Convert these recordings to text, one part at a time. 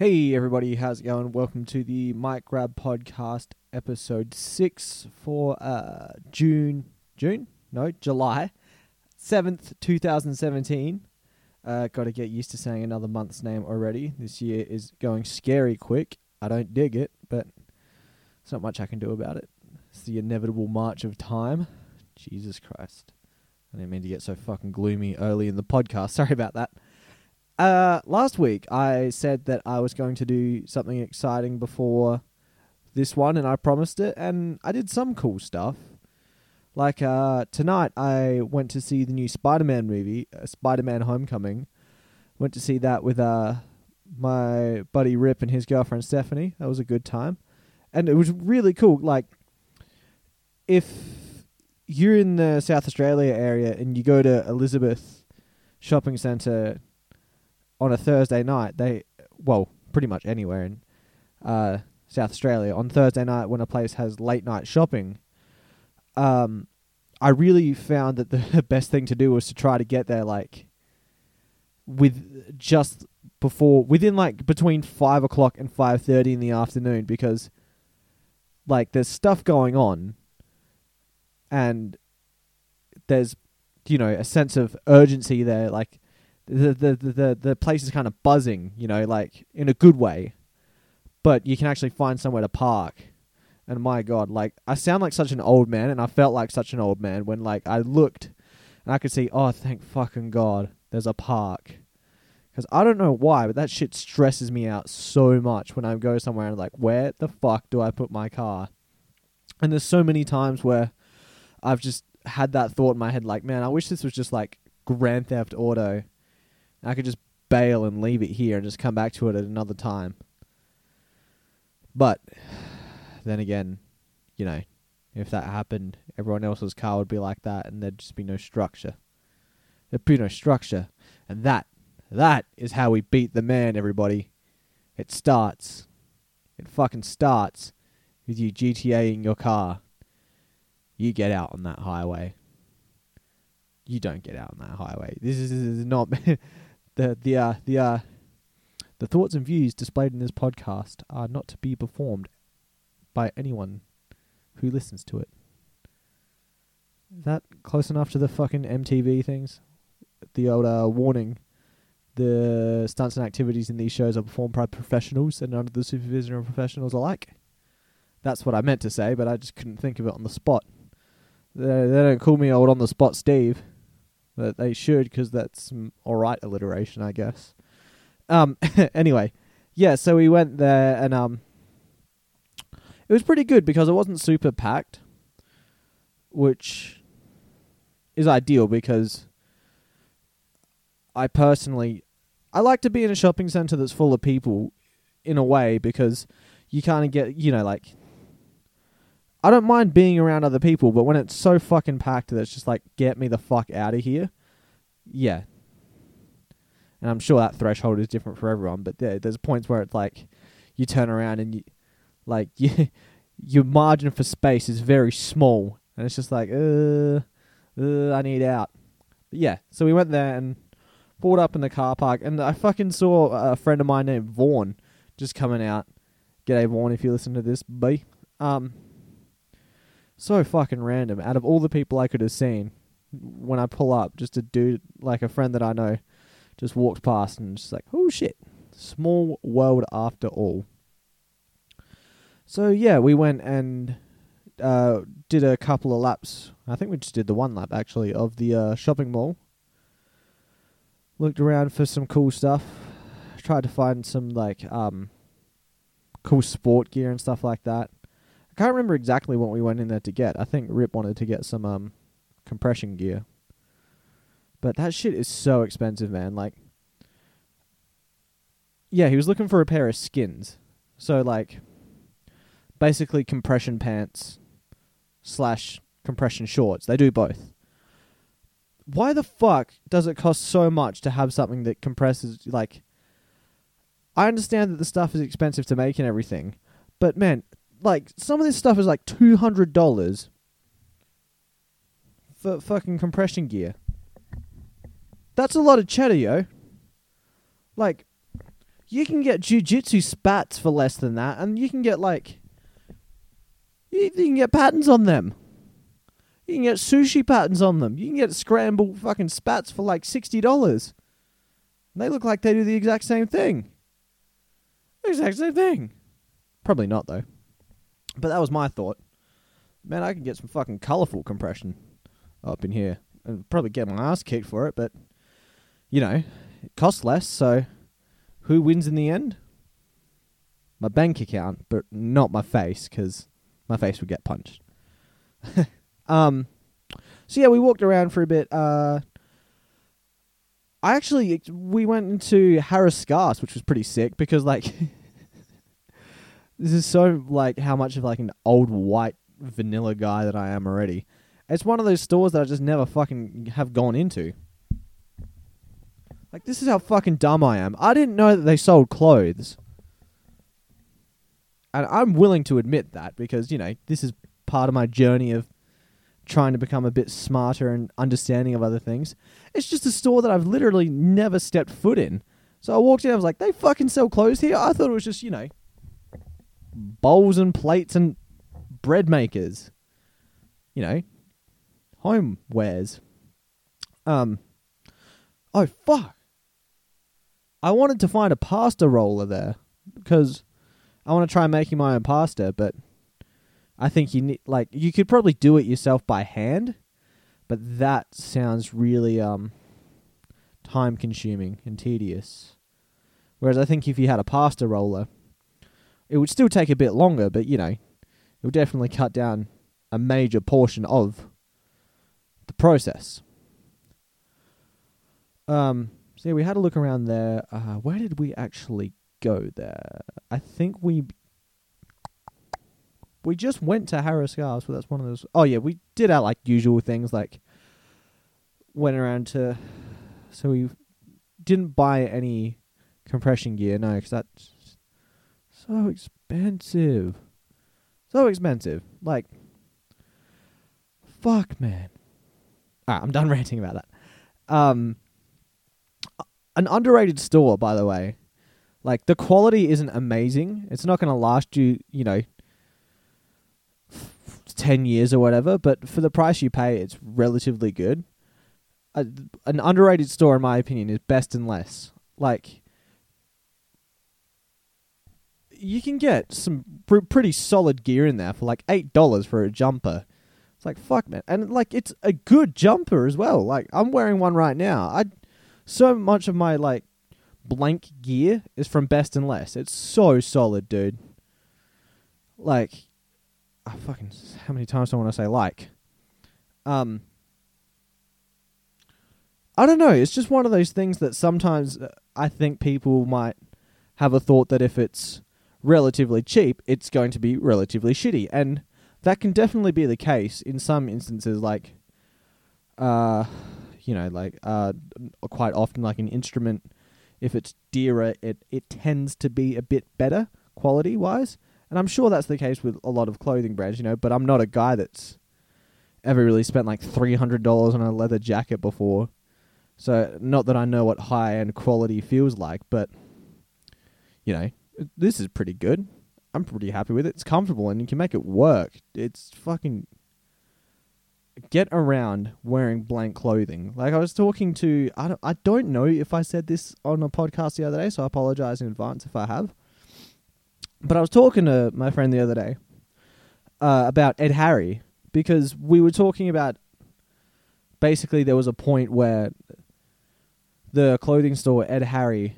Hey everybody, how's it going? Welcome to the Mic Grab Podcast, episode 6 for July 7th, 2017. Got to get used to saying another month's name already. This year is going scary quick. I don't dig it, but there's not much I can do about it. It's the inevitable march of time. Jesus Christ. I didn't mean to get so fucking gloomy early in the podcast. Sorry about that. Last week, I said that I was going to do something exciting before this one, and I promised it, and I did some cool stuff. Like, tonight, I went to see the new Spider-Man movie, Spider-Man Homecoming. Went to see that with my buddy Rip and his girlfriend Stephanie. That was a good time. And it was really cool. Like, if you're in the South Australia area and you go to Elizabeth Shopping Centre on a Thursday night, pretty much anywhere in South Australia, on Thursday night when a place has late night shopping, I really found that the best thing to do was to try to get there, like, between 5 o'clock and 5:30 in the afternoon, because, like, there's stuff going on, and there's, you know, a sense of urgency there, like, the place is kind of buzzing, you know, like, in a good way, but you can actually find somewhere to park. And my God, like, I sound like such an old man, and I felt like such an old man when, like, I looked and I could see, oh, thank fucking God, there's a park. Because I don't know why, but that shit stresses me out so much when I go somewhere and I'm like, where the fuck do I put my car? And there's so many times where I've just had that thought in my head, like, man, I wish this was just, like, Grand Theft Auto. I could just bail and leave it here and just come back to it at another time. But then again, you know, if that happened, everyone else's car would be like that and there'd just be no structure. There'd be no structure. And that is how we beat the man, everybody. It starts. It fucking starts with you GTAing your car. You get out on that highway. You don't get out on that highway. This is not... The thoughts and views displayed in this podcast are not to be performed by anyone who listens to it. Is that close enough to the fucking MTV things? The old warning. The stunts and activities in these shows are performed by professionals and under the supervision of professionals alike. That's what I meant to say, but I just couldn't think of it on the spot. They don't call me old on the spot Steve. That they should, because that's some alright alliteration, I guess. Anyway, yeah, so we went there, and it was pretty good, because it wasn't super packed, which is ideal, because I like to be in a shopping centre that's full of people, in a way, because you kind of get, you know, like, I don't mind being around other people, but when it's so fucking packed that it's just like, get me the fuck out of here. Yeah. And I'm sure that threshold is different for everyone, but there's points where it's like, you turn around and your margin for space is very small. And it's just like, I need out. But yeah, so we went there and pulled up in the car park, and I fucking saw a friend of mine named Vaughn just coming out. G'day Vaughn, if you listen to this, B. So fucking random. Out of all the people I could have seen, when I pull up, just a dude, like a friend that I know, just walked past and just like, oh shit, small world after all. So yeah, we went and did a couple of laps. I think we just did the one lap, actually, of the shopping mall. Looked around for some cool stuff. Tried to find some, like, cool sport gear and stuff like that. Can't remember exactly what we went in there to get. I think Rip wanted to get some compression gear. But that shit is so expensive, man. Like, yeah, he was looking for a pair of skins. So, like, basically compression pants / compression shorts. They do both. Why the fuck does it cost so much to have something that compresses, like... I understand that the stuff is expensive to make and everything. But, man... Like, some of this stuff is like $200 for fucking compression gear. That's a lot of cheddar, yo. Like, You can get jujitsu spats for less than that, and you can get, like... You can get patterns on them. You can get sushi patterns on them. You can get scrambled fucking spats for like $60. And they look like they do the exact same thing. The exact same thing. Probably not, though. But that was my thought. Man, I can get some fucking colourful compression up in here. I'd probably get my ass kicked for it, but, you know, it costs less, so who wins in the end? My bank account, but not my face, because... my face would get punched. So yeah, we walked around for a bit. We went into Harris Scarfe, which was pretty sick because like, this is so like how much of like an old white vanilla guy that I am already. It's one of those stores that I just never fucking have gone into. Like this is how fucking dumb I am. I didn't know that they sold clothes. And I'm willing to admit that because, you know, this is part of my journey of trying to become a bit smarter and understanding of other things. It's just a store that I've literally never stepped foot in. So I walked in, I was like, they fucking sell clothes here? I thought it was just, you know, bowls and plates and bread makers. You know, home wares. Oh, fuck. I wanted to find a pasta roller there because... I want to try making my own pasta, but I think you need, like, you could probably do it yourself by hand, but that sounds really time consuming and tedious. Whereas I think if you had a pasta roller, it would still take a bit longer, but you know, it would definitely cut down a major portion of the process. So yeah, we had a look around there. Where did we actually go there? I think we just went to Harris Scarfe, but that's one of those... Oh yeah, we did our like usual things, like went around to... So we didn't buy any compression gear, no, because that's so expensive. Like, fuck, man. Alright, I'm done ranting about that. An underrated store, by the way. Like, the quality isn't amazing. It's not going to last you, you know, 10 years or whatever. But for the price you pay, it's relatively good. An underrated store, in my opinion, is Best and Less. Like, you can get some pretty solid gear in there for, like, $8 for a jumper. It's like, fuck, man. And, like, it's a good jumper as well. Like, I'm wearing one right now. So much of my, like, blank gear is from Best and Less. It's so solid, dude. Like, how many times do I want to say like? I don't know. It's just one of those things that sometimes I think people might have a thought that if it's relatively cheap, it's going to be relatively shitty. And that can definitely be the case in some instances, like, you know, like, quite often, like an instrument... If it's dearer, it tends to be a bit better quality-wise. And I'm sure that's the case with a lot of clothing brands, you know, but I'm not a guy that's ever really spent like $300 on a leather jacket before. So not that I know what high-end quality feels like, but, you know, this is pretty good. I'm pretty happy with it. It's comfortable and you can make it work. It's fucking... Get around wearing blank clothing. Like I was talking to, I don't know if I said this on a podcast the other day, so I apologize in advance if I have. But I was talking to my friend the other day about Ed Harry because we were talking about basically there was a point where the clothing store Ed Harry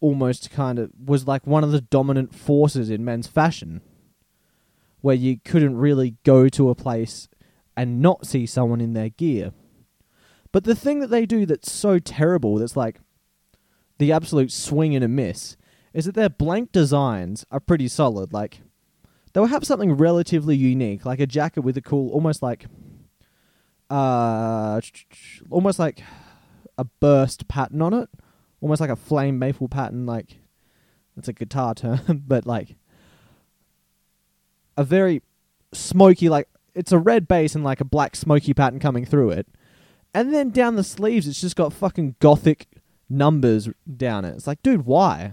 almost kind of was like one of the dominant forces in men's fashion, where you couldn't really go to a place and not see someone in their gear. But the thing that they do that's so terrible, that's like the absolute swing and a miss, is that their blank designs are pretty solid. Like, they'll have something relatively unique, like a jacket with a cool, almost like a burst pattern on it, almost like a flame maple pattern, like, that's a guitar term, but like, a very smoky, like, it's a red base and like a black smoky pattern coming through it. And then down the sleeves, it's just got fucking gothic numbers down it. It's like, dude, why?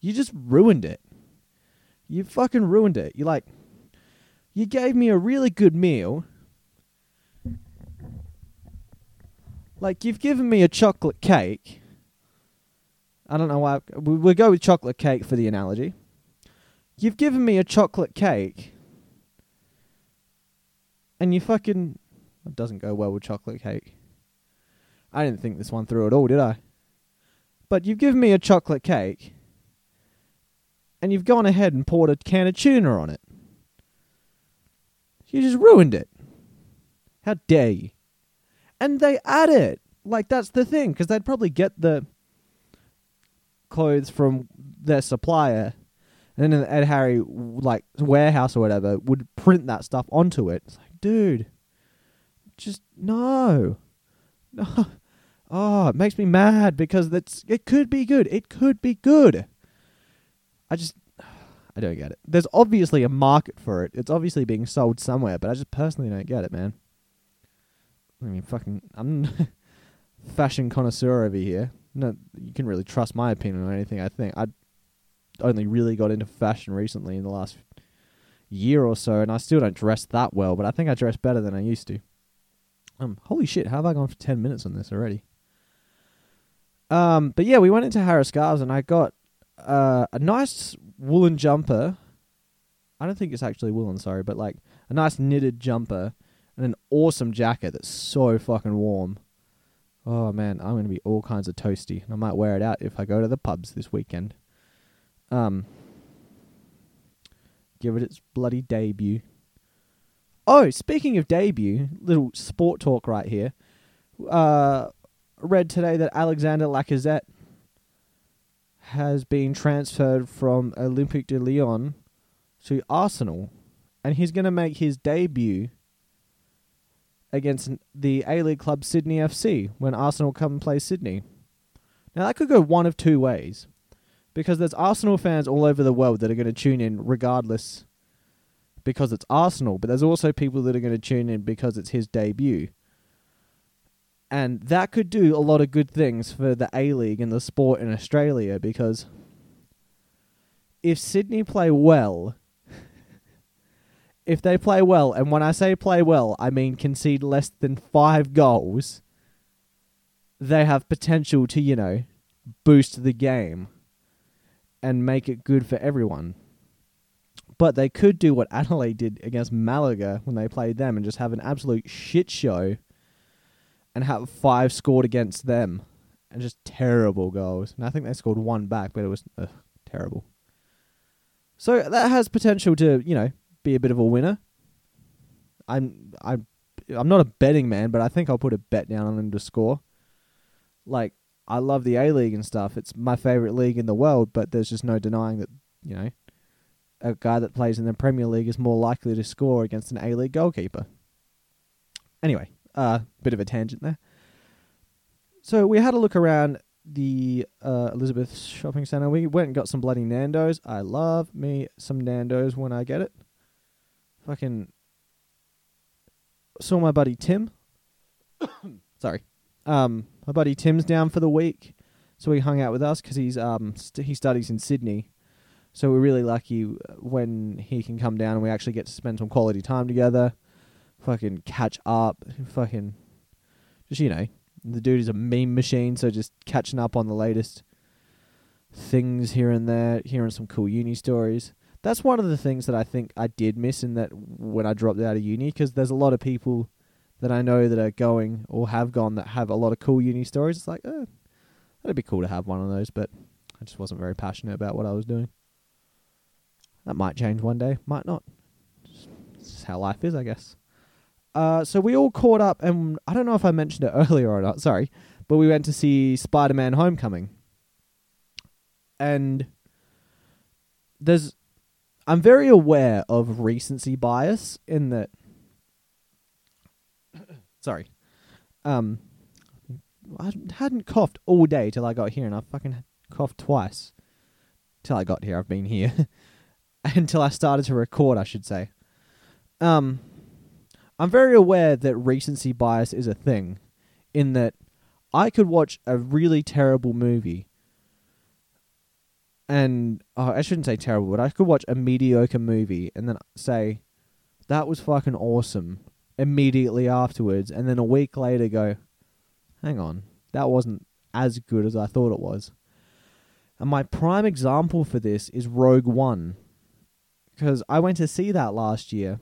You just ruined it. You fucking ruined it. You're like, you gave me a really good meal. Like, you've given me a chocolate cake. I don't know why. We'll go with chocolate cake for the analogy. You've given me a chocolate cake. And you fucking... It doesn't go well with chocolate cake. I didn't think this one through at all, did I? But you've given me a chocolate cake. And you've gone ahead and poured a can of tuna on it. You just ruined it. How dare you? And they add it. Like, that's the thing. Because they'd probably get the clothes from their supplier. And then Ed Harry, like, warehouse or whatever, would print that stuff onto it. It's like, dude, just no. No. Oh, it makes me mad because it could be good. It could be good. I don't get it. There's obviously a market for it. It's obviously being sold somewhere, but I just personally don't get it, man. I mean, fucking, I'm fashion connoisseur over here. No, you can really trust my opinion on anything, I think. I only really got into fashion recently in the last year or so, and I still don't dress that well, but I think I dress better than I used to. Holy shit, how have I gone for 10 minutes on this already? But yeah, we went into Harris Scarfe and I got a nice woolen jumper. I don't think it's actually woolen, sorry, but like a nice knitted jumper and an awesome jacket that's so fucking warm. Oh man, I'm going to be all kinds of toasty. And I might wear it out if I go to the pubs this weekend. Give it its bloody debut. Oh, speaking of debut, little sport talk right here. Read today that Alexander Lacazette has been transferred from Olympique de Lyon to Arsenal, and he's going to make his debut against the A-League club Sydney FC when Arsenal come and play Sydney. Now, that could go one of two ways, because there's Arsenal fans all over the world that are going to tune in regardless because it's Arsenal, but there's also people that are going to tune in because it's his debut. And that could do a lot of good things for the A-League and the sport in Australia, because if Sydney play well, if they play well, and when I say play well, I mean concede less than 5 goals, they have potential to, you know, boost the game and make it good for everyone. But they could do what Adelaide did against Malaga when they played them and just have an absolute shit show and have 5 scored against them and just terrible goals. And I think they scored 1 back, but it was terrible. So that has potential to, you know, be a bit of a winner. I'm not a betting man, but I think I'll put a bet down on them to score. Like, I love the A-League and stuff. It's my favourite league in the world, but there's just no denying that, you know, a guy that plays in the Premier League is more likely to score against an A-League goalkeeper. Anyway, bit of a tangent there. So we had a look around the Elizabeth Shopping Centre. We went and got some bloody Nando's. I love me some Nando's when I get it. Fucking saw my buddy Tim. Sorry. My buddy Tim's down for the week, so he hung out with us because he's he studies in Sydney. So we're really lucky when he can come down and we actually get to spend some quality time together, fucking catch up, fucking just, you know, the dude is a meme machine, so just catching up on the latest things here and there, hearing some cool uni stories. That's one of the things that I think I did miss in that when I dropped out of uni, because there's a lot of people that I know that are going or have gone that have a lot of cool uni stories. It's like, that'd be cool to have one of those, but I just wasn't very passionate about what I was doing. That might change one day, might not. This is how life is, I guess. So we all caught up, and I don't know if I mentioned it earlier or not, sorry, but we went to see Spider-Man Homecoming. And I'm very aware of recency bias in that... Sorry. I hadn't coughed all day till I got here, and I fucking coughed twice till I got here. I've been here. Until I started to record, I should say. I'm very aware that recency bias is a thing, in that I could watch a really terrible movie And I shouldn't say terrible, but I could watch a mediocre movie and then say, that was fucking awesome immediately afterwards. And then a week later go, hang on, that wasn't as good as I thought it was. And my prime example for this is Rogue One. Because I went to see that last year.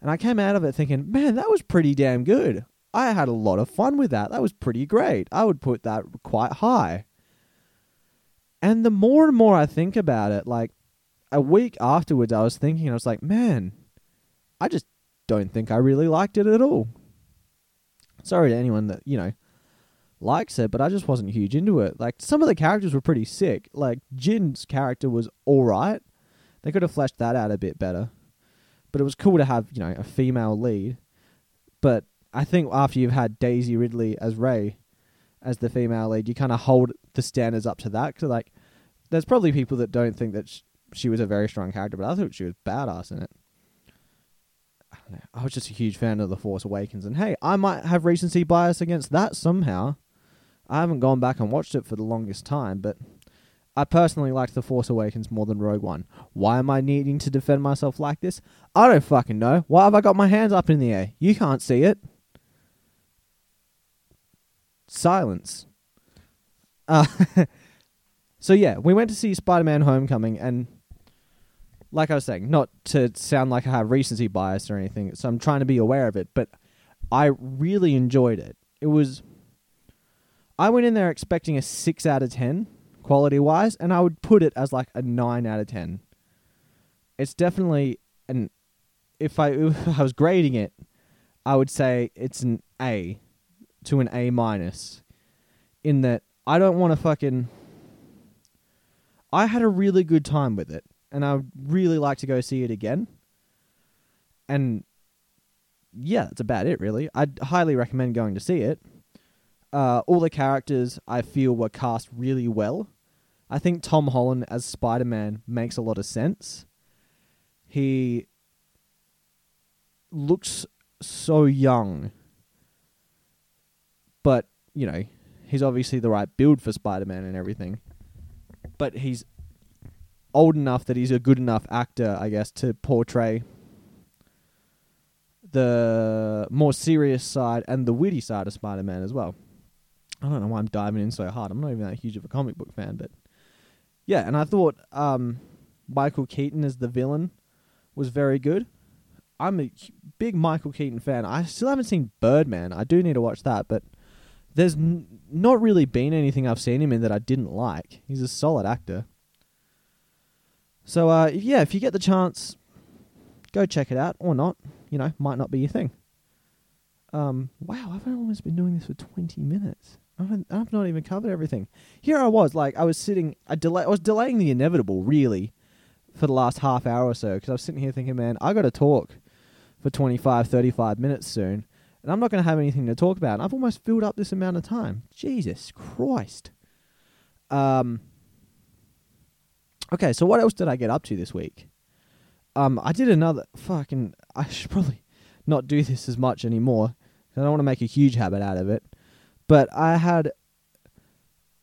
And I came out of it thinking, man, that was pretty damn good. I had a lot of fun with that. That was pretty great. I would put that quite high. And the more and more I think about it, like a week afterwards, I was thinking, I was like, man, I just don't think I really liked it at all. Sorry to anyone that, you know, likes it, but I just wasn't huge into it. Like, some of the characters were pretty sick. Like, Jin's character was alright. They could have fleshed that out a bit better. But it was cool to have, you know, a female lead. But I think after you've had Daisy Ridley as Rey, as the female lead, you kind of hold the standards up to that. Because, like, there's probably people that don't think that she was a very strong character, but I thought she was badass in it. I don't know. I was just a huge fan of The Force Awakens. And, hey, I might have recency bias against that somehow. I haven't gone back and watched it for the longest time, but I personally liked The Force Awakens more than Rogue One. Why am I needing to defend myself like this? I don't fucking know. Why have I got my hands up in the air? You can't see it. Silence. So yeah, we went to see Spider-Man Homecoming, and like I was saying, not to sound like I have recency bias or anything, so I'm trying to be aware of it, but I really enjoyed it. It was... I went in there expecting a 6 out of 10, quality-wise, and I would put it as like a 9 out of 10. It's definitely an... If I was grading it, I would say it's an A to an A-, in that I don't want to fucking... I had a really good time with it, and I would really like to go see it again. And yeah, that's about it, really. I'd highly recommend going to see it. All the characters, I feel, were cast really well. I think Tom Holland as Spider-Man makes a lot of sense. He looks so young. But, you know, he's obviously the right build for Spider-Man and everything. But he's old enough that he's a good enough actor, I guess, to portray the more serious side and the witty side of Spider-Man as well. I don't know why I'm diving in so hard. I'm not even that huge of a comic book fan, but yeah. And I thought Michael Keaton as the villain was very good. I'm a big Michael Keaton fan. I still haven't seen Birdman. I do need to watch that, but there's not really been anything I've seen him in that I didn't like. He's a solid actor. So yeah, if you get the chance, go check it out or not. You know, might not be your thing. Wow, I've almost been doing this for 20 minutes. I've not even covered everything. Here I was, like, I was sitting... I was delaying the inevitable, really, for the last half hour or so, because I was sitting here thinking, man, I got to talk for 35 minutes soon, and I'm not going to have anything to talk about. I've almost filled up this amount of time. Jesus Christ. Okay, so what else did I get up to this week? I did another fucking... I should probably not do this as much anymore. I don't want to make a huge habit out of it. But I had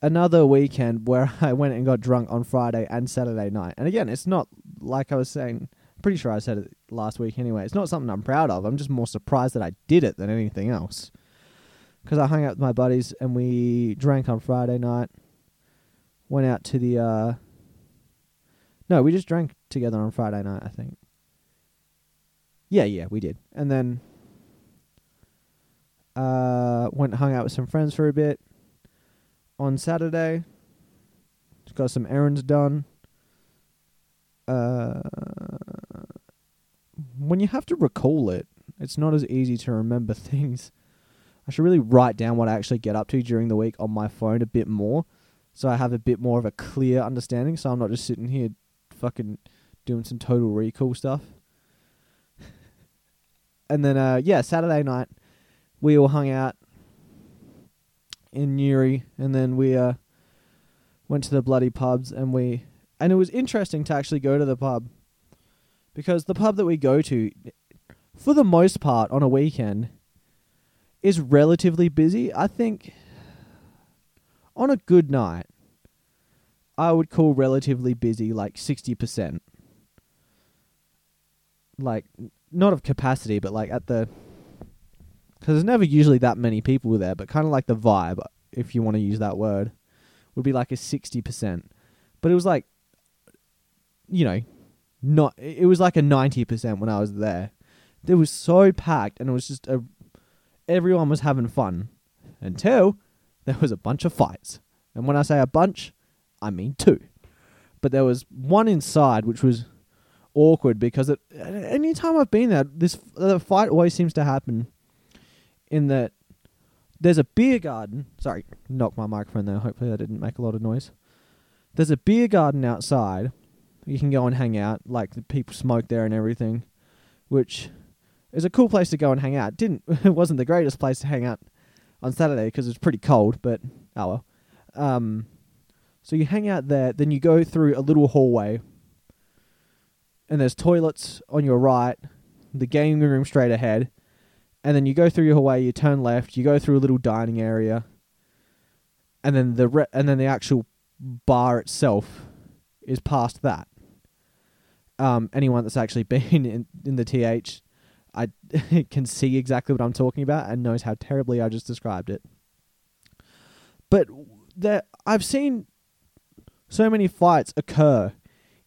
another weekend where I went and got drunk on Friday and Saturday night. And again, it's not like I was saying... Pretty sure I said it last week anyway. It's not something I'm proud of. I'm just more surprised that I did it than anything else. Because I hung out with my buddies and we drank on Friday night. Went out to the... No, we just drank together on Friday night, I think. Yeah, we did. And then... went and hung out with some friends for a bit. On Saturday. Just got some errands done. When you have to recall it, it's not as easy to remember things. I should really write down what I actually get up to during the week on my phone a bit more, so I have a bit more of a clear understanding, so I'm not just sitting here fucking doing some Total Recall stuff. And then, yeah, Saturday night, we all hung out in Newry, and then we went to the bloody pubs, and it was interesting to actually go to the pub, because the pub that we go to, for the most part on a weekend, is relatively busy. I think on a good night, I would call relatively busy, like 60%. Like, not of capacity, but like at the... Because there's never usually that many people there, but kind of like the vibe, if you want to use that word, would be like a 60%. But it was like, you know, not. It was like a 90% when I was there. It was so packed, and it was just everyone was having fun until there was a bunch of fights. And when I say a bunch, I mean two. But there was one inside, which was awkward because any time I've been there, this fight always seems to happen in that there's a beer garden. Sorry, knocked my microphone there. Hopefully that didn't make a lot of noise. There's a beer garden outside. You can go and hang out. Like, the people smoke there and everything, which is a cool place to go and hang out. It wasn't the greatest place to hang out on Saturday because it was pretty cold, but oh well. So you hang out there, then you go through a little hallway, and there's toilets on your right, the gaming room straight ahead, and then you go through your hallway, you turn left, you go through a little dining area, and then the actual bar itself is past that. Anyone that's actually been in the TH, I can see exactly what I'm talking about and knows how terribly I just described it. But there, I've seen so many fights occur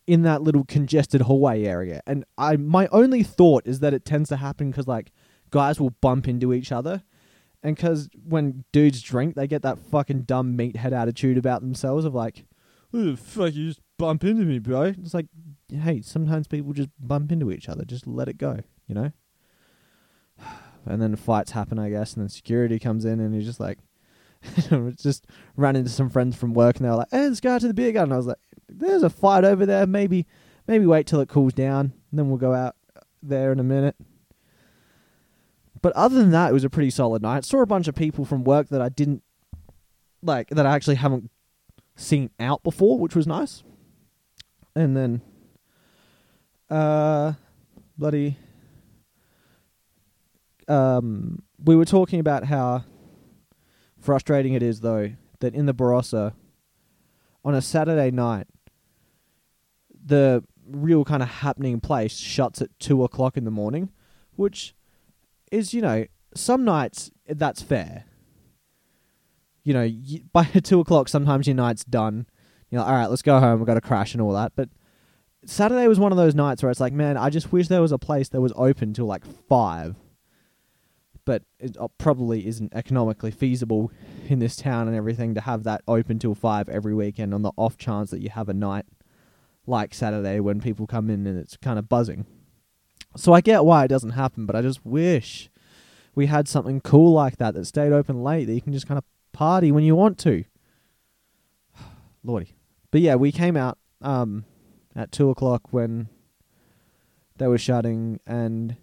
in that little congested hallway area, and my only thought is that it tends to happen because, like, guys will bump into each other, and because when dudes drink, they get that fucking dumb meathead attitude about themselves of like, who the fuck, you just bump into me, bro? It's like, hey, sometimes people just bump into each other. Just let it go, you know? And then fights happen, I guess, and then security comes in, and he's just like... just ran into some friends from work, and they were like, hey, let's go out to the beer garden. I was like, there's a fight over there. Maybe wait till it cools down, and then we'll go out there in a minute. But other than that, it was a pretty solid night. Saw a bunch of people from work that I didn't... like, that I actually haven't seen out before, which was nice. And then... bloody... we were talking about how frustrating it is, though, that in the Barossa, on a Saturday night, the real kind of happening place shuts at 2:00 in the morning, which is, you know, some nights that's fair. You know, by 2:00, sometimes your night's done. You're like, all right, let's go home. We've got to crash and all that. But Saturday was one of those nights where it's like, man, I just wish there was a place that was open till like 5. But it probably isn't economically feasible in this town and everything to have that open till 5 every weekend on the off chance that you have a night like Saturday when people come in and it's kind of buzzing. So I get why it doesn't happen, but I just wish we had something cool like that that stayed open late, that you can just kind of party when you want to. Lordy. But yeah, we came out at 2:00 when they were shutting, and...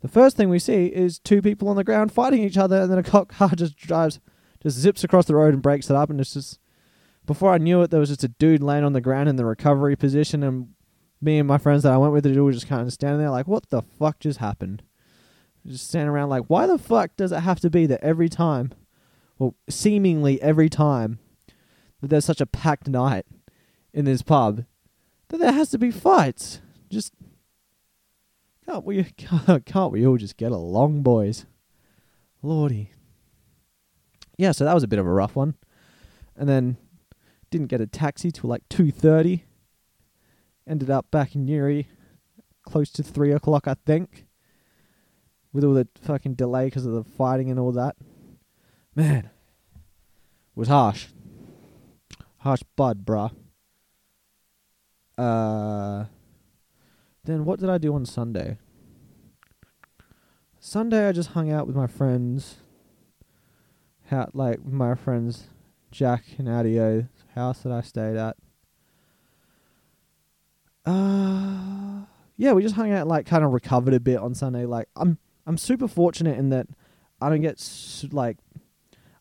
the first thing we see is two people on the ground fighting each other, and then a cop car just zips across the road and breaks it up, and it's just... before I knew it, there was just a dude laying on the ground in the recovery position, and me and my friends that I went with were just kind of standing there like, what the fuck just happened? Just standing around like, why the fuck does it have to be that every time, well, seemingly every time, that there's such a packed night in this pub, that there has to be fights? Just... Can't we all just get along, boys? Lordy. Yeah, so that was a bit of a rough one. And then didn't get a taxi till like 2:30. Ended up back in Newry close to 3:00, I think. With all the fucking delay because of the fighting and all that. Man. It was harsh. Harsh bud, bruh. Then what did I do on Sunday? Sunday I just hung out with my friends. Like my friends Jack and Adio's house that I stayed at. Yeah, we just hung out, like, kind of recovered a bit on Sunday. Like, I'm super fortunate in that I don't get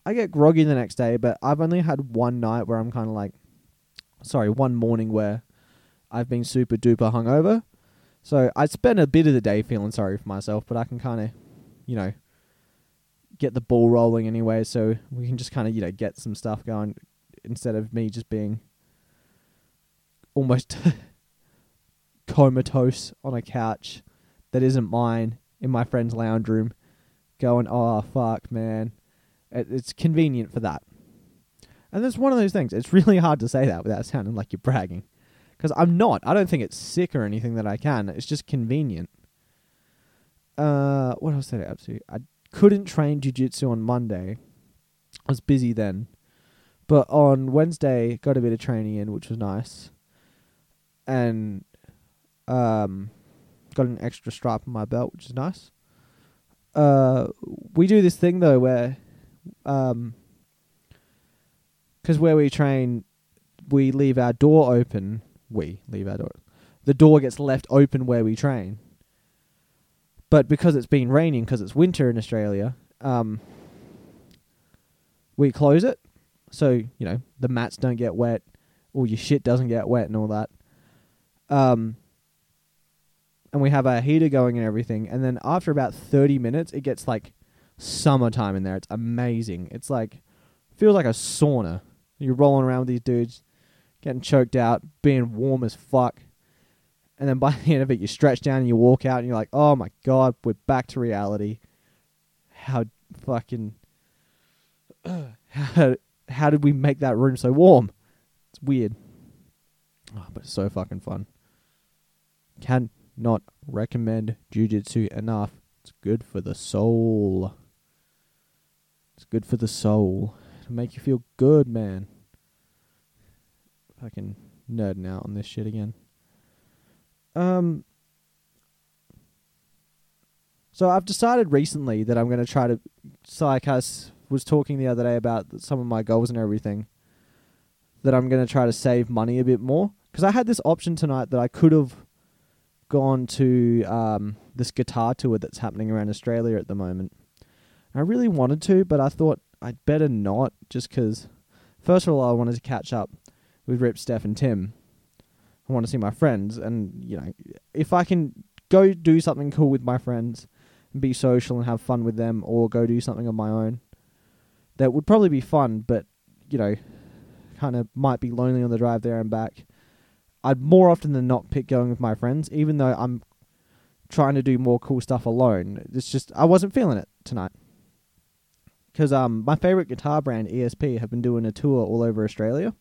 I get groggy the next day, but I've only had one morning where I've been super duper hungover. So I spent a bit of the day feeling sorry for myself, but I can kind of, you know, get the ball rolling anyway. So we can just kind of, you know, get some stuff going instead of me just being almost comatose on a couch that isn't mine in my friend's lounge room going, oh, fuck, man. It's convenient for that. And that's one of those things. It's really hard to say that without sounding like you're bragging. Because I'm not. I don't think it's sick or anything that I can. It's just convenient. What else did I up to? I couldn't train jiu-jitsu on Monday. I was busy then. But on Wednesday, got a bit of training in, which was nice. And got an extra stripe on my belt, which is nice. We do this thing, though, where... because where we train, we leave our door open. The door gets left open where we train. But because it's been raining, because it's winter in Australia, we close it. So, you know, the mats don't get wet, all your shit doesn't get wet and all that. And we have our heater going and everything. And then after about 30 minutes, it gets like summertime in there. It's amazing. It's like, feels like a sauna. You're rolling around with these dudes, getting choked out, being warm as fuck. And then by the end of it, you stretch down and you walk out and you're like, oh my God, we're back to reality. How fucking... how did we make that room so warm? It's weird. Oh, but it's so fucking fun. Can not recommend jiu-jitsu enough. It's good for the soul. It's good for the soul. It'll make you feel good, man. Fucking nerding out on this shit again. So I've decided recently that I'm going to try to... Sarkas was talking the other day about some of my goals and everything. That I'm going to try to save money a bit more. Because I had this option tonight that I could have gone to this guitar tour that's happening around Australia at the moment. I really wanted to, but I thought I'd better not. Just because, first of all, I wanted to catch up with Rip, Steph and Tim. I want to see my friends, and, you know, if I can go do something cool with my friends and be social and have fun with them, or go do something on my own, that would probably be fun, but, you know, kind of might be lonely on the drive there and back. I'd more often than not pick going with my friends, even though I'm trying to do more cool stuff alone. It's just, I wasn't feeling it tonight. Because my favourite guitar brand, ESP, have been doing a tour all over Australia.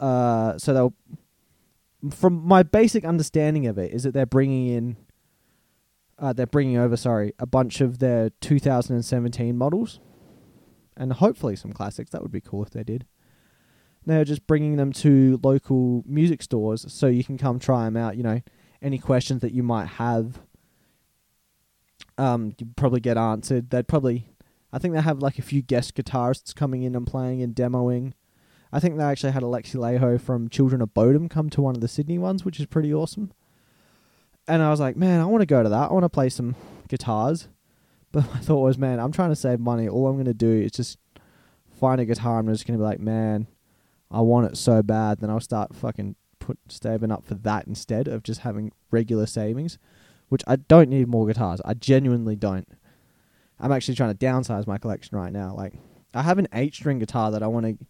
So they'll... From my basic understanding of it is that they're bringing in, they're bringing over a bunch of their 2017 models and hopefully some classics. That would be cool if they did. They're just bringing them to local music stores so you can come try them out. You know, any questions that you might have, you'd probably get answered. They'd probably, I think they have like a few guest guitarists coming in and playing and demoing. I think they actually had Alexi Laiho from Children of Bodom come to one of the Sydney ones, which is pretty awesome. And I was like, man, I want to go to that. I want to play some guitars. But my thought was, man, I'm trying to save money. All I'm going to do is just find a guitar. I'm just going to be like, man, I want it so bad. Then I'll start fucking saving up for that instead of just having regular savings, which I don't need more guitars. I genuinely don't. I'm actually trying to downsize my collection right now. Like, I have an 8-string guitar that I want to...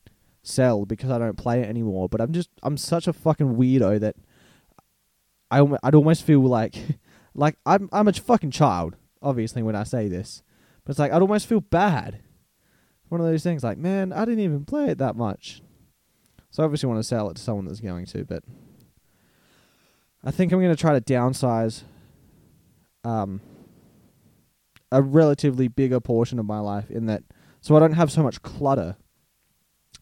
sell because I don't play it anymore, but I'm such a fucking weirdo that I'd almost feel like I'm a fucking child, obviously, when I say this, but it's like I'd almost feel bad. One of those things, like, man, I didn't even play it that much. So I obviously want to sell it to someone that's going to, but I think I'm going to try to downsize a relatively bigger portion of my life in that, so I don't have so much clutter.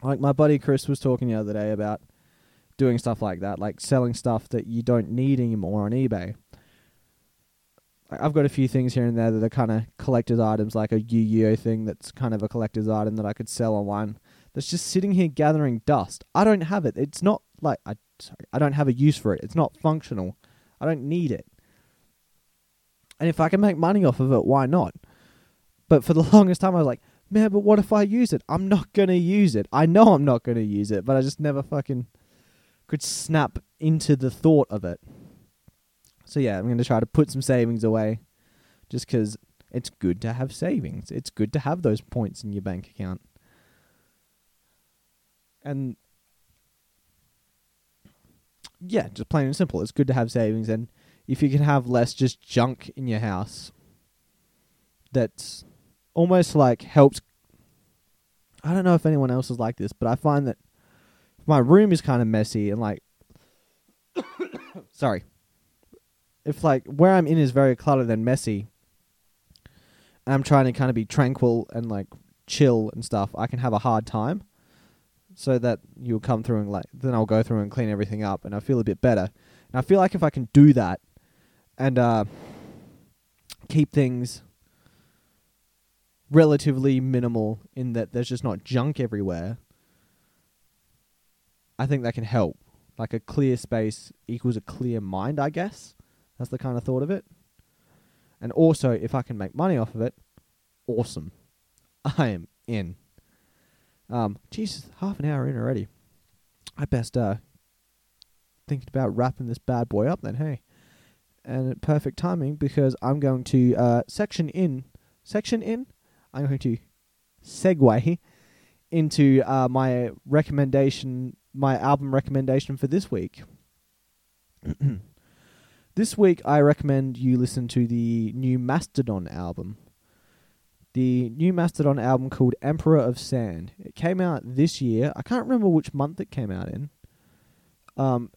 Like, my buddy Chris was talking the other day about doing stuff like that, like selling stuff that you don't need anymore on eBay. I've got a few things here and there that are kind of collector's items, like a Yu-Gi-Oh thing that's kind of a collector's item that I could sell online that's just sitting here gathering dust. I don't have it. It's not like... I don't have a use for it. It's not functional. I don't need it. And if I can make money off of it, why not? But for the longest time, I was like... man, but what if I use it? I'm not going to use it. I know I'm not going to use it, but I just never fucking could snap into the thought of it. So yeah, I'm going to try to put some savings away just because it's good to have savings. It's good to have those points in your bank account. And yeah, just plain and simple. It's good to have savings, and if you can have less just junk in your house, that's almost like helps. I don't know if anyone else is like this, but I find that my room is kind of messy and like, sorry, if like where I'm in is very cluttered and messy, and I'm trying to kind of be tranquil and like chill and stuff, I can have a hard time. So that you'll come through and like, then I'll go through and clean everything up and I feel a bit better. And I feel like if I can do that and keep things relatively minimal in that there's just not junk everywhere, I think that can help. Like a clear space equals a clear mind, I guess. That's the kind of thought of it. And also, if I can make money off of it, awesome. I am in. Jesus, half an hour in already. I best thinking about wrapping this bad boy up then, hey. And perfect timing, because I'm going to I'm going to segue into my recommendation, my album recommendation for this week. This week I recommend you listen to the new Mastodon album. The new Mastodon album called Emperor of Sand. It came out this year. I can't remember which month it came out in.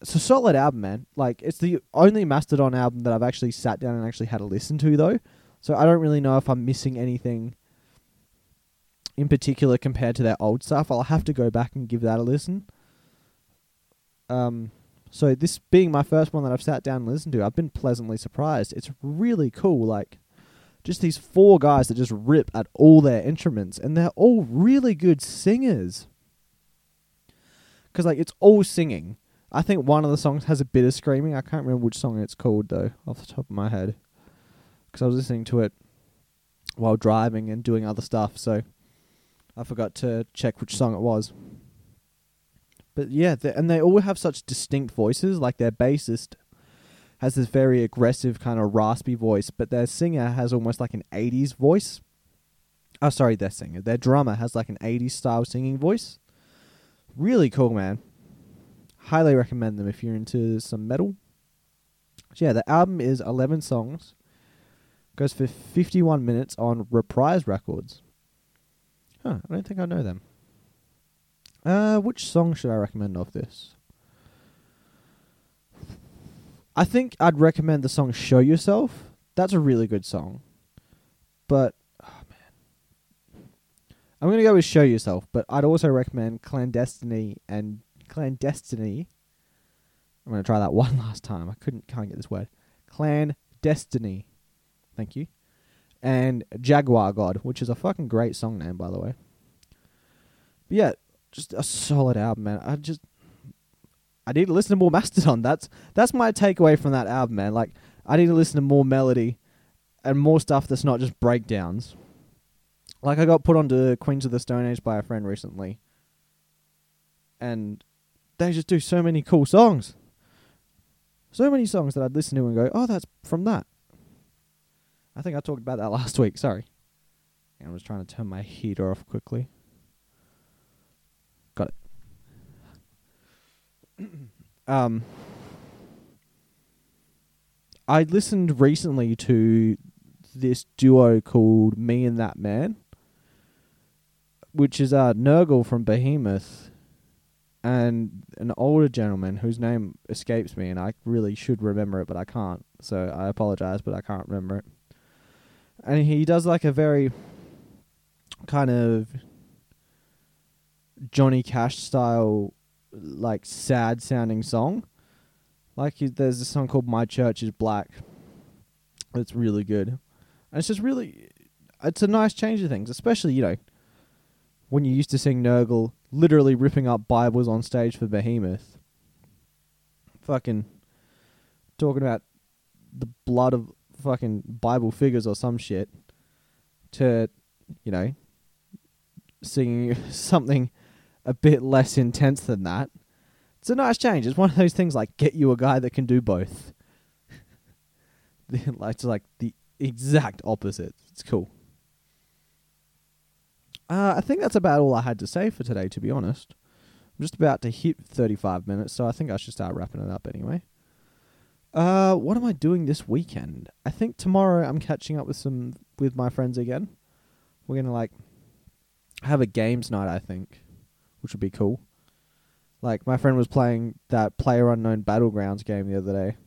It's a solid album, man. Like, it's the only Mastodon album that I've actually sat down and actually had a listen to, though. So I don't really know if I'm missing anything in particular compared to their old stuff. I'll have to go back and give that a listen. So this being my first one that I've sat down and listened to, I've been pleasantly surprised. It's really cool, like... just these four guys that just rip at all their instruments. And they're all really good singers. Because, like, it's all singing. I think one of the songs has a bit of screaming. I can't remember which song it's called, though, off the top of my head. Because I was listening to it while driving and doing other stuff. So I forgot to check which song it was. But, yeah, and they all have such distinct voices. Like, their bassist has this very aggressive kind of raspy voice, but their singer has almost like an 80s voice. Oh, sorry, their drummer has like an 80s style singing voice. Really cool, man. Highly recommend them if you're into some metal. So yeah, the album is 11 songs. Goes for 51 minutes on Reprise Records. Huh, I don't think I know them. Which song should I recommend off this? I think I'd recommend the song Show Yourself. That's a really good song. But, oh man. I'm going to go with Show Yourself, but I'd also recommend Clandestiny and Clandestiny. I'm going to try that one last time. I can't get this word. Clandestiny. Thank you. And Jaguar God, which is a fucking great song name, by the way. But yeah, just a solid album, man. I need to listen to more Mastodon. That's my takeaway from that album, man. Like, I need to listen to more melody and more stuff that's not just breakdowns. Like, I got put onto Queens of the Stone Age by a friend recently. And they just do so many cool songs. So many songs that I'd listen to and go, oh, that's from that. I think I talked about that last week, sorry. I was trying to turn my heater off quickly. Got it. I listened recently to this duo called Me and That Man, which is Nergal from Behemoth and an older gentleman whose name escapes me, and I really should remember it, but I can't. So I apologize, but I can't remember it. And he does like a very kind of Johnny Cash style, like, sad sounding song. Like, there's a song called My Church is Black. It's really good. And it's just really, it's a nice change of things, especially, you know, when you used to sing Nergal literally ripping up Bibles on stage for Behemoth. Fucking talking about the blood of fucking Bible figures or some shit to, you know, singing something a bit less intense than that. It's a nice change. It's one of those things like, get you a guy that can do both. It's like the exact opposite. It's cool. I think that's about all I had to say for today, to be honest. I'm just about to hit 35 minutes, so I think I should start wrapping it up anyway. What am I doing this weekend? I think tomorrow I'm catching up with my friends again. We're going to, have a games night, I think, which would be cool. My friend was playing that PlayerUnknown Battlegrounds game the other day,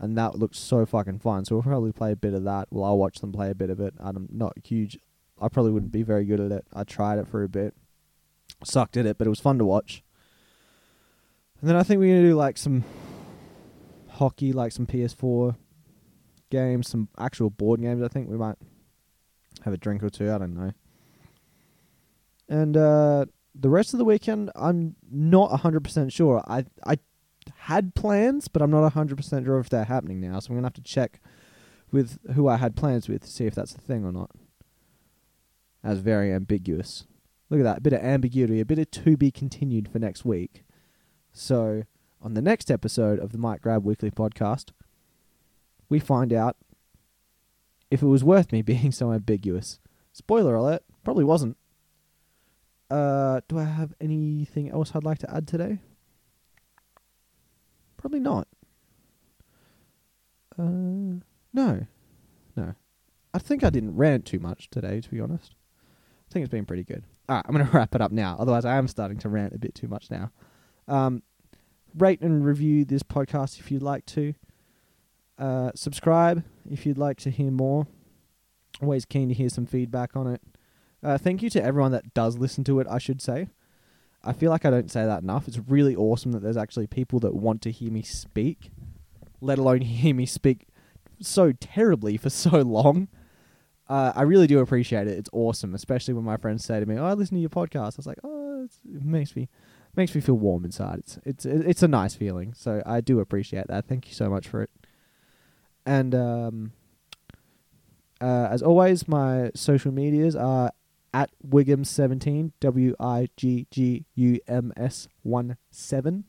and that looked so fucking fun, so we'll probably play a bit of that. Well, I'll watch them play a bit of it. I'm not huge. I probably wouldn't be very good at it. I tried it for a bit. Sucked at it, but it was fun to watch. And then I think we're going to do, some hockey, some PS4 games, some actual board games. I think we might have a drink or two. I don't know. And the rest of the weekend, I'm not 100% sure. I had plans, but I'm not 100% sure if they're happening now. So I'm going to have to check with who I had plans with to see if that's the thing or not. That's very ambiguous. Look at that, a bit of ambiguity, a bit of to be continued for next week. So, on the next episode of the Mic Grab Weekly Podcast, we find out if it was worth me being so ambiguous. Spoiler alert, probably wasn't. Do I have anything else I'd like to add today? Probably not. No. I think I didn't rant too much today, to be honest. I think it's been pretty good. All right, I'm going to wrap it up now. Otherwise, I am starting to rant a bit too much now. Rate and review this podcast if you'd like to. Subscribe if you'd like to hear more. Always keen to hear some feedback on it. Thank you to everyone that does listen to it, I should say. I feel like I don't say that enough. It's really awesome that there's actually people that want to hear me speak, let alone hear me speak so terribly for so long. I really do appreciate it. It's awesome, especially when my friends say to me, "Oh, I listen to your podcast." I was like, "Oh, it makes me feel warm inside." It's a nice feeling. So I do appreciate that. Thank you so much for it. And as always, my social medias are at Wiggum17, WIGGUMS17.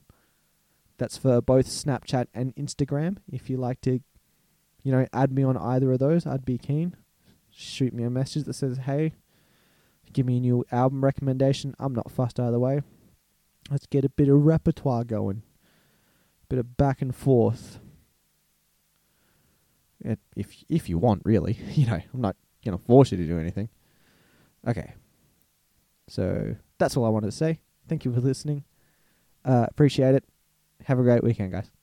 That's for both Snapchat and Instagram. If you like to, add me on either of those, I'd be keen. Shoot me a message that says, "Hey, give me a new album recommendation." I'm not fussed either way. Let's get a bit of repertoire going. A bit of back and forth. If you want, really. I'm not going to force you to do anything. Okay. So, that's all I wanted to say. Thank you for listening. Appreciate it. Have a great weekend, guys.